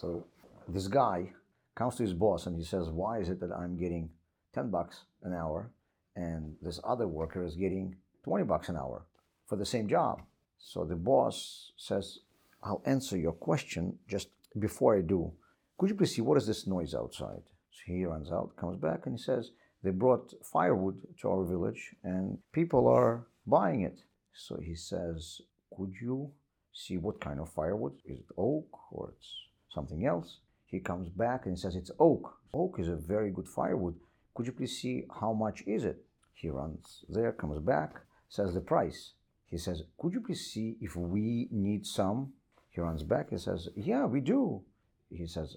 So this guy comes to his boss and he says, why is it that I'm getting $10 an hour and this other worker is getting $20 an hour for the same job? So the boss says, I'll answer your question. Just before I do, could you please see what is this noise outside? So he runs out, comes back, and he says, they brought firewood to our village and people are buying it. So he says, could you see what kind of firewood? Is it oak or it's something else? He comes back and he says, it's oak. Oak is a very good firewood. Could you please see how much is it? He runs there, comes back, says the price. He says, could you please see if we need some? He runs back, he says, yeah, we do. He says,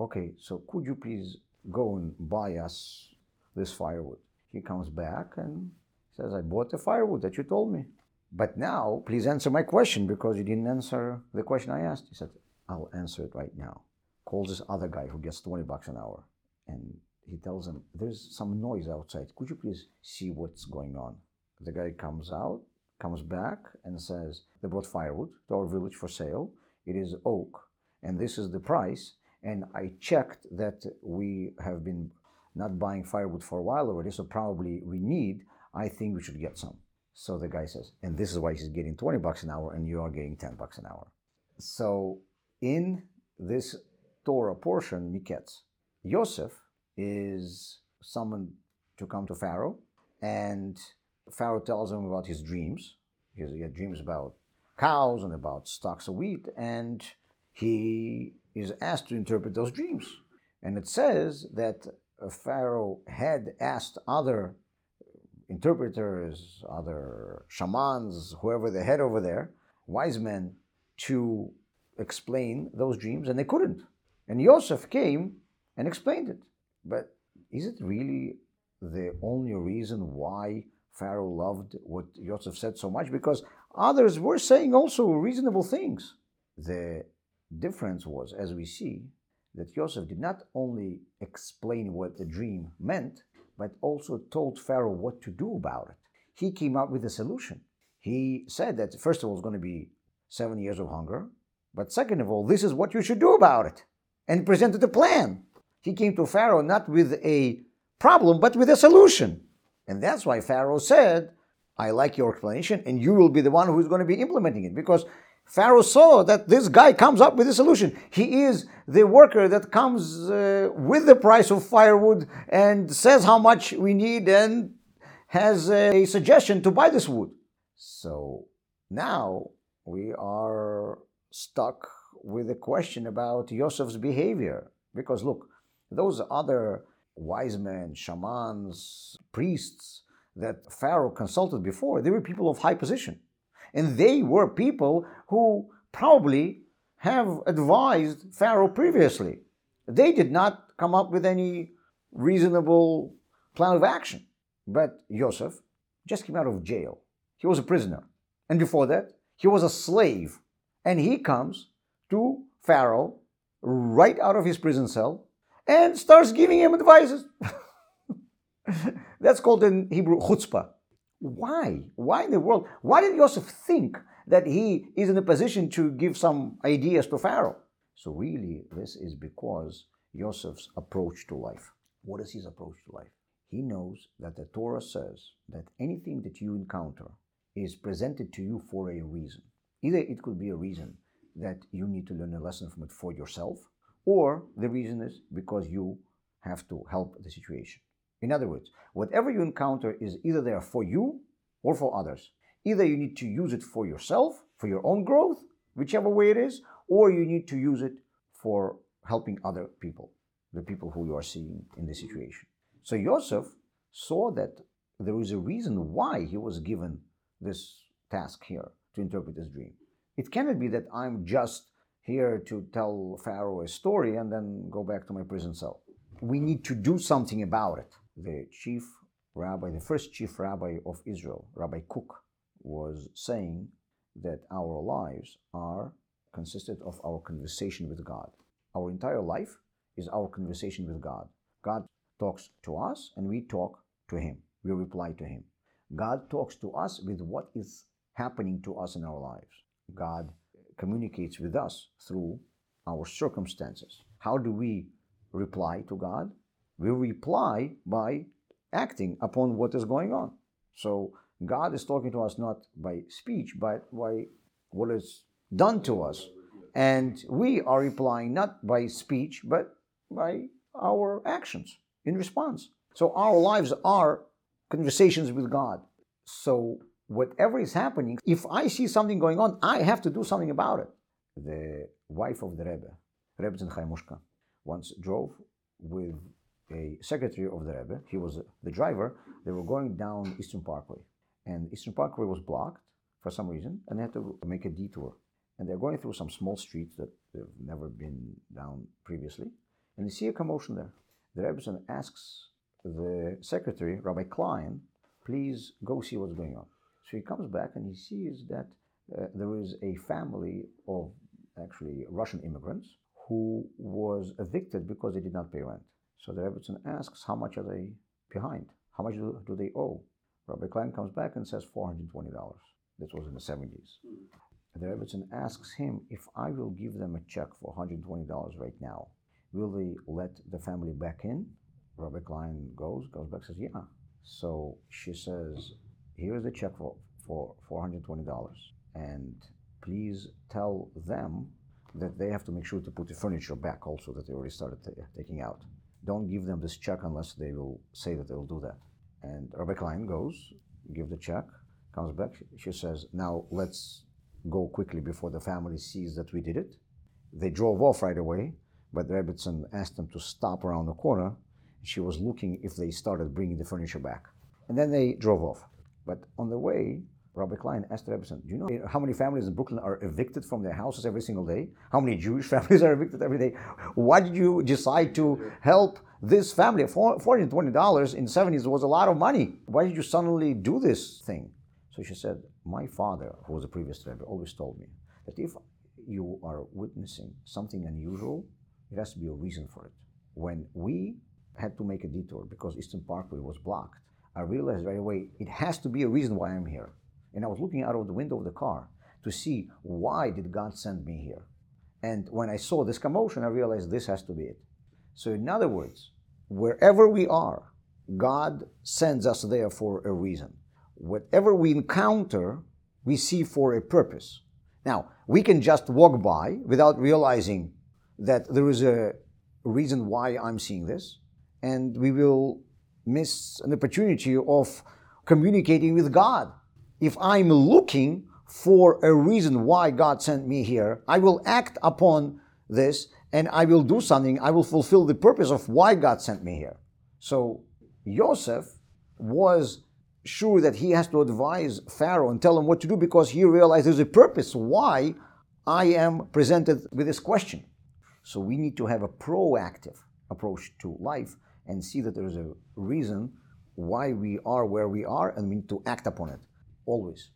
okay, so could you please go and buy us this firewood? He comes back and says, I bought the firewood that you told me. But now, please answer my question because you didn't answer the question I asked. He said, I'll answer it right now. Calls this other guy who gets $20 an hour. And he tells him, there's some noise outside. Could you please see what's going on? The guy comes out, comes back and says, they brought firewood to our village for sale. It is oak. And this is the price. And I checked that we have been not buying firewood for a while already, so probably we need, I think we should get some. So the guy says, and this is why he's getting $20 an hour and you are getting $10 an hour. So in this Torah portion, Miketz, Yosef is summoned to come to Pharaoh, and Pharaoh tells him about his dreams. He had dreams about cows and about stalks of wheat, and he is asked to interpret those dreams. And it says that Pharaoh had asked other interpreters, other shamans, whoever they had over there, wise men, to explain those dreams, and they couldn't. And Yosef came and explained it. But is it really the only reason why Pharaoh loved what Yosef said so much? Because others were saying also reasonable things. The difference was, as we see, that Yosef did not only explain what the dream meant, but also told Pharaoh what to do about it. He came up with a solution. He said that, first of all, it's going to be 7 years of hunger, but second of all, this is what you should do about it, and presented a plan. He came to Pharaoh not with a problem, but with a solution. And that's why Pharaoh said, I like your explanation, and you will be the one who is going to be implementing it, because Pharaoh saw that this guy comes up with a solution. He is the worker that comes with the price of firewood and says how much we need and has a suggestion to buy this wood. So now we are stuck with a question about Yosef's behavior. Because look, those other wise men, shamans, priests that Pharaoh consulted before, they were people of high position. And they were people who probably have advised Pharaoh previously. They did not come up with any reasonable plan of action. But Yosef just came out of jail. He was a prisoner. And before that, he was a slave. And he comes to Pharaoh right out of his prison cell and starts giving him advices. That's called in Hebrew chutzpah. Why? Why in the world? Why did Yosef think that he is in a position to give some ideas to Pharaoh? So really, this is because Yosef's approach to life. What is his approach to life? He knows that the Torah says that anything that you encounter is presented to you for a reason. Either it could be a reason that you need to learn a lesson from it for yourself, or the reason is because you have to help the situation. In other words, whatever you encounter is either there for you or for others. Either you need to use it for yourself, for your own growth, whichever way it is, or you need to use it for helping other people, the people who you are seeing in this situation. So Yosef saw that there is a reason why he was given this task here to interpret this dream. It cannot be that I'm just here to tell Pharaoh a story and then go back to my prison cell. We need to do something about it. The first chief rabbi of Israel, Rabbi Kook, was saying that our lives are consisted of our conversation with God. Our entire life is our conversation with God. God talks to us and we talk to Him. We reply to Him. God talks to us with what is happening to us in our lives. God communicates with us through our circumstances. How do we reply to God? We reply by acting upon what is going on. So God is talking to us not by speech, but by what is done to us. And we are replying not by speech, but by our actions in response. So our lives are conversations with God. So whatever is happening, if I see something going on, I have to do something about it. The wife of the Rebbe, Rebbetzin Chaya Mushka, once drove with a secretary of the Rebbe. He was the driver. They were going down Eastern Parkway. And Eastern Parkway was blocked for some reason, and they had to make a detour. And they're going through some small streets that they've never been down previously. And they see a commotion there. The Rebbetzin asks the secretary, Rabbi Klein, please go see what's going on. So he comes back and he sees that there is a family of actually Russian immigrants who was evicted because they did not pay rent. So the Rebbetzin asks, how much are they behind? How much do they owe? Rabbi Klein comes back and says $420. That was in the 70s. The Rebbetzin asks him, if I will give them a check for $120 right now, will they let the family back in? Rabbi Klein goes back, says, yeah. So she says, here is the check for $420. And please tell them that they have to make sure to put the furniture back also that they already started taking out. Don't give them this check unless they will say that they will do that. And Rabbi Klein goes, give the check, comes back. She says, now let's go quickly before the family sees that we did it. They drove off right away, but Rebbetzin asked them to stop around the corner. She was looking if they started bringing the furniture back. And then they drove off. But on the way, Rabbi Klein asked Rebbetzin, do you know how many families in Brooklyn are evicted from their houses every single day? How many Jewish families are evicted every day? Why did you decide to help this family? $420 in the 70s was a lot of money. Why did you suddenly do this thing? So she said, my father, who was a previous Rebbe, always told me that if you are witnessing something unusual, there has to be a reason for it. When we had to make a detour because Eastern Parkway was blocked, I realized right away, it has to be a reason why I'm here. And I was looking out of the window of the car to see why did God send me here. And when I saw this commotion, I realized this has to be it. So in other words, wherever we are, God sends us there for a reason. Whatever we encounter, we see for a purpose. Now, we can just walk by without realizing that there is a reason why I'm seeing this. And we will miss an opportunity of communicating with God. If I'm looking for a reason why God sent me here, I will act upon this and I will do something. I will fulfill the purpose of why God sent me here. So Yosef was sure that he has to advise Pharaoh and tell him what to do because he realized there's a purpose why I am presented with this question. So we need to have a proactive approach to life and see that there is a reason why we are where we are, and we need to act upon it, always.